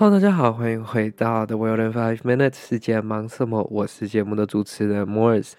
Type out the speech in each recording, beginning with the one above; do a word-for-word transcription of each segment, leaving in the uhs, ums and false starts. Hello， 大家好，欢迎回到 The World in Five Minutes， 世界忙什么？我是节目的主持人 Morris。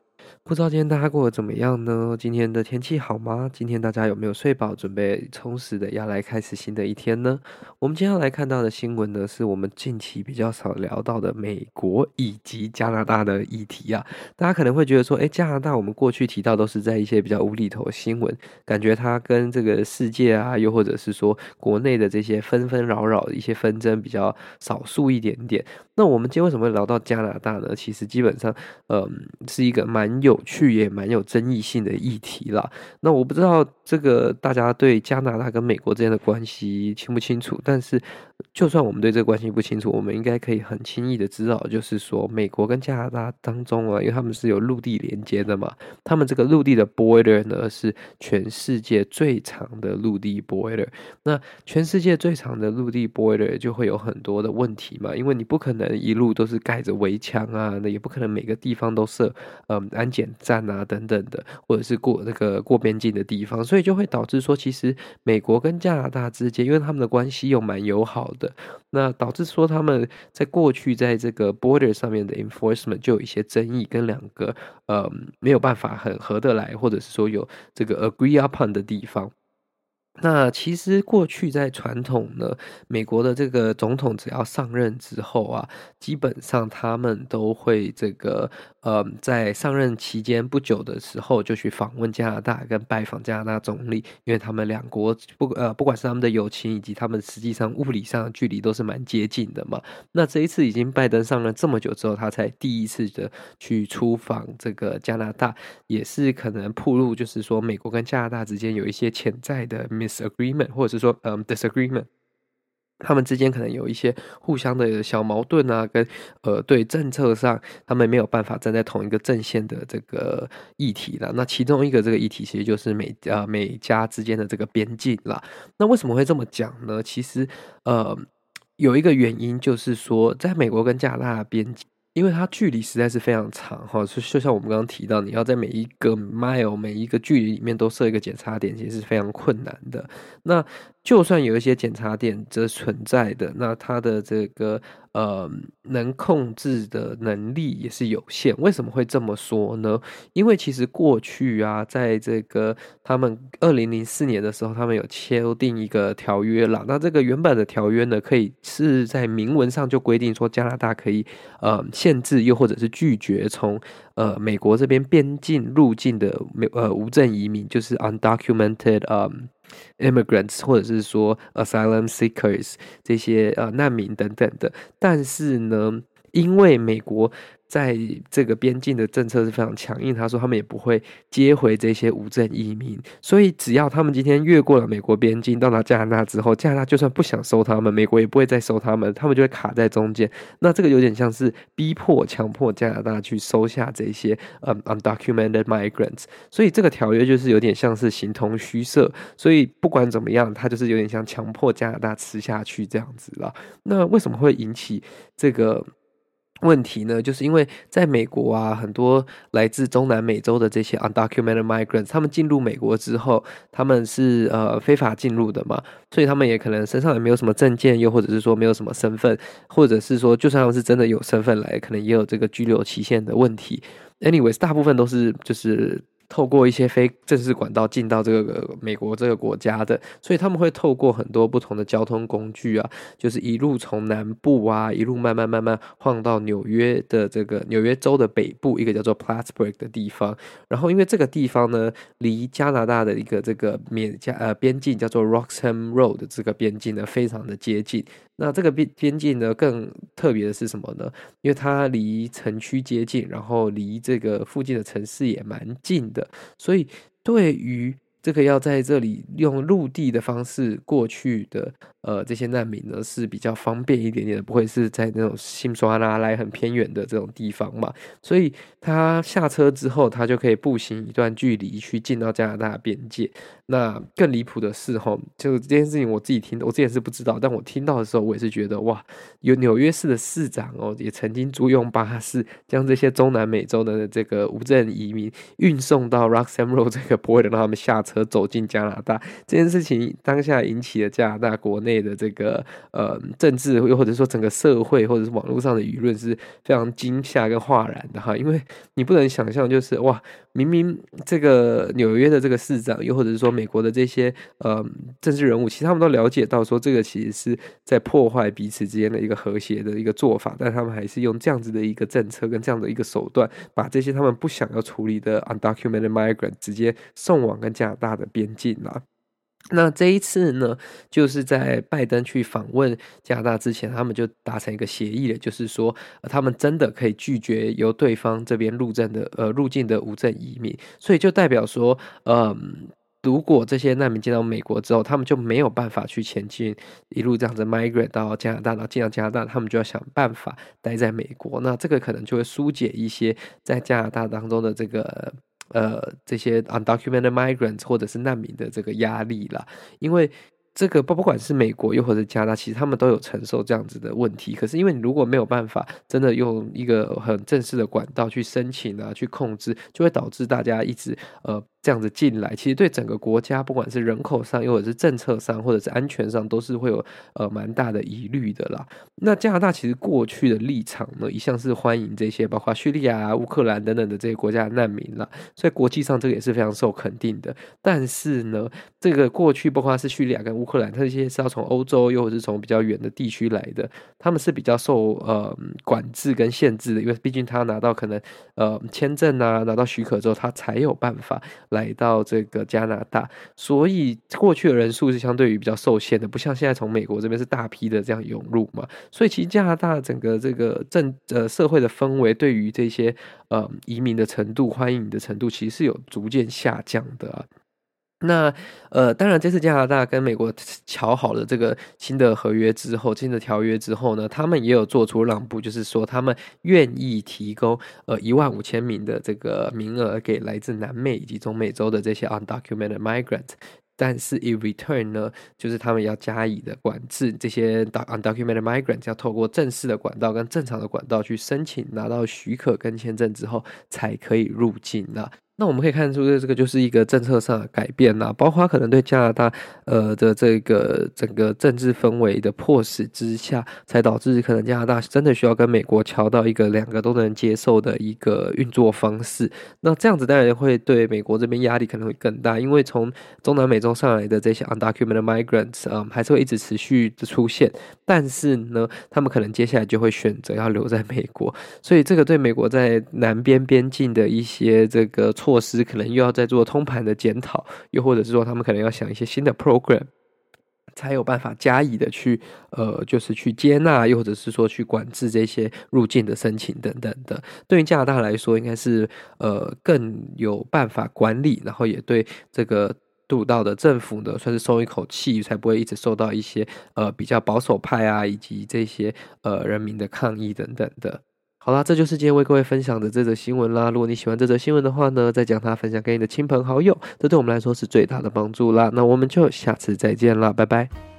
不知道今天大家过得怎么样呢？今天的天气好吗？今天大家有没有睡饱，准备充实的要来开始新的一天呢？我们今天要来看到的新闻呢，是我们近期比较少聊到的美国以及加拿大的议题啊。大家可能会觉得说，诶，加拿大我们过去提到都是在一些比较无厘头新闻，感觉它跟这个世界啊，又或者是说国内的这些纷纷扰扰一些纷争比较少数一点点。那我们今天为什么会聊到加拿大呢？其实基本上，嗯、呃，是一个蛮有有趣也蛮有争议性的议题啦。那我不知道这个大家对加拿大跟美国之间的关系清不清楚，但是就算我们对这个关系不清楚，我们应该可以很轻易的知道，就是说美国跟加拿大当中啊，因为他们是有陆地连接的嘛，他们这个陆地的 border 呢是全世界最长的陆地 border。 那全世界最长的陆地 border 就会有很多的问题嘛，因为你不可能一路都是盖着围墙啊，那也不可能每个地方都设嗯安检站啊等等的，或者是过那个过边境的地方，所以就会导致说，其实美国跟加拿大之间，因为他们的关系又蛮友好的，那导致说他们在过去在这个 border 上面的 enforcement 就有一些争议，跟两个呃没有办法很合得来，或者是说有这个 agree upon 的地方。那其实过去在传统呢，美国的这个总统只要上任之后啊，基本上他们都会这个呃，在上任期间不久的时候就去访问加拿大跟拜访加拿大总理，因为他们两国不呃不管是他们的友情以及他们实际上物理上的距离都是蛮接近的嘛。那这一次已经拜登上任这么久之后，他才第一次的去出访这个加拿大，也是可能暴露就是说美国跟加拿大之间有一些潜在的misagreement 或者是说、um, disagreement， 他们之间可能有一些互相的小矛盾啊，跟呃对政策上他们没有办法站在同一个阵线的这个议题啦。那其中一个这个议题其实就是美呃美加之间的这个边境啦。那为什么会这么讲呢？其实呃有一个原因就是说，在美国跟加拿大的边境，因为它距离实在是非常长哈，就像我们刚刚提到，你要在每一个 mile 每一个距离里面都设一个检查点，其实是非常困难的。那就算有一些检查点这存在的，那它的这个呃能控制的能力也是有限。为什么会这么说呢？因为其实过去啊，在这个他们二零零四年的时候，他们有签订一个条约啦。那这个原本的条约呢，可以是在明文上就规定说，加拿大可以呃限制又或者是拒绝从呃美国这边边境入境的呃无证移民，就是 undocumented um,immigrants 或者是说 asylum seekers 这些呃难民等等的。但是呢，因为美国在这个边境的政策是非常强硬，他说他们也不会接回这些无证移民，所以只要他们今天越过了美国边境到达加拿大之后，加拿大就算不想收他们，美国也不会再收他们，他们就会卡在中间。那这个有点像是逼迫强迫加拿大去收下这些、um, undocumented migrants， 所以这个条约就是有点像是形同虚设，所以不管怎么样，它就是有点像强迫加拿大吃下去这样子了。那为什么会引起这个问题呢？就是因为在美国啊，很多来自中南美洲的这些 undocumented migrants， 他们进入美国之后，他们是呃非法进入的嘛，所以他们也可能身上也没有什么证件，又或者是说没有什么身份，或者是说就算他们是真的有身份来，可能也有这个居留期限的问题。 anyways， 大部分都是就是透过一些非正式管道进到这个美国这个国家的，所以他们会透过很多不同的交通工具啊，就是一路从南部啊，一路慢慢慢慢晃到纽约的这个纽约州的北部，一个叫做 Plattsburgh 的地方。然后因为这个地方呢，离加拿大的一个这个缅加呃边境叫做 Roxham Road 的这个边境呢，非常的接近。那这个边境呢更特别的是什么呢？因为它离城区接近，然后离这个附近的城市也蛮近的，所以对于这个要在这里用陆地的方式过去的呃这些难民呢是比较方便一点点的，不会是在那种辛酸啊来很偏远的这种地方嘛，所以他下车之后他就可以步行一段距离去进到加拿大边界。那更离谱的是齁，就这件事情我自己听我之前是不知道，但我听到的时候我也是觉得哇，有纽约市的市长哦，也曾经租用巴士将这些中南美洲的这个无证移民运送到 Roxham Road 这个 border， 让他们下车走进加拿大。这件事情当下引起了加拿大国内内的这个呃政治，又或者说整个社会，或者是网络上的舆论是非常惊吓跟哗然的哈。因为你不能想象，就是哇，明明这个纽约的这个市长，又或者是说美国的这些呃政治人物，其实他们都了解到说这个其实是在破坏彼此之间的一个和谐的一个做法，但他们还是用这样子的一个政策跟这样的一个手段，把这些他们不想要处理的 undocumented migrant 直接送往跟加拿大的边境啦。那这一次呢，就是在拜登去访问加拿大之前，他们就达成一个协议了，就是说、呃、他们真的可以拒绝由对方这边入境的呃入境的无证移民，所以就代表说，嗯。如果这些难民进到美国之后，他们就没有办法去前进，一路这样子 migrate 到加拿大，然后进到加拿大，他们就要想办法待在美国。那这个可能就会疏解一些在加拿大当中的这个呃这些 undocumented migrants 或者是难民的这个压力啦，因为。这个不管是美国又或者加拿大，其实他们都有承受这样子的问题。可是因为你如果没有办法真的用一个很正式的管道去申请啊，去控制，就会导致大家一直呃这样子进来。其实对整个国家，不管是人口上，又或者是政策上，或者是安全上，都是会有呃蛮大的疑虑的啦。那加拿大其实过去的立场呢，一向是欢迎这些包括叙利亚啊、乌克兰等等的这些国家的难民啦，所以国际上这个也是非常受肯定的。但是呢，这个过去包括是叙利亚跟乌克兰，这些是要从欧洲又或是从比较远的地区来的，他们是比较受、呃、管制跟限制的，因为毕竟他拿到可能呃签证啊，拿到许可之后，他才有办法来到这个加拿大，所以过去的人数是相对于比较受限的，不像现在从美国这边是大批的这样涌入嘛，所以其实加拿大整个这个政呃社会的氛围，对于这些呃移民的程度、欢迎的程度，其实是有逐渐下降的啊。那呃，当然，这次加拿大跟美国瞧好了这个新的合约之后，新的条约之后呢，他们也有做出让步，就是说他们愿意提供呃一万五千名的这个名额给来自南美以及中美洲的这些 undocumented migrants。但是 in return 呢，就是他们要加以的管制，这些 undocumented migrants 要透过正式的管道跟正常的管道去申请，拿到许可跟签证之后才可以入境啦。那我们可以看出这个就是一个政策上的改变啦，包括可能对加拿大呃的这个整个政治氛围的迫使之下，才导致可能加拿大真的需要跟美国瞧到一个两个都能接受的一个运作方式。那这样子当然会对美国这边压力可能会更大，因为从中南美洲上来的这些 undocumented migrants、嗯、还是会一直持续的出现，但是呢他们可能接下来就会选择要留在美国，所以这个对美国在南边边境的一些这个措措施可能又要再做通盘的检讨，又或者是说他们可能要想一些新的 program， 才有办法加以的去呃，就是去接纳，又或者是说去管制这些入境的申请等等的。对于加拿大来说，应该是呃更有办法管理，然后也对这个。受到的政府呢算是松一口气，才不会一直受到一些呃比较保守派啊，以及这些呃人民的抗议等等的。好啦，这就是今天为各位分享的这则新闻啦。如果你喜欢这则新闻的话呢，再将它分享给你的亲朋好友，这对我们来说是最大的帮助啦。那我们就下次再见啦，拜拜。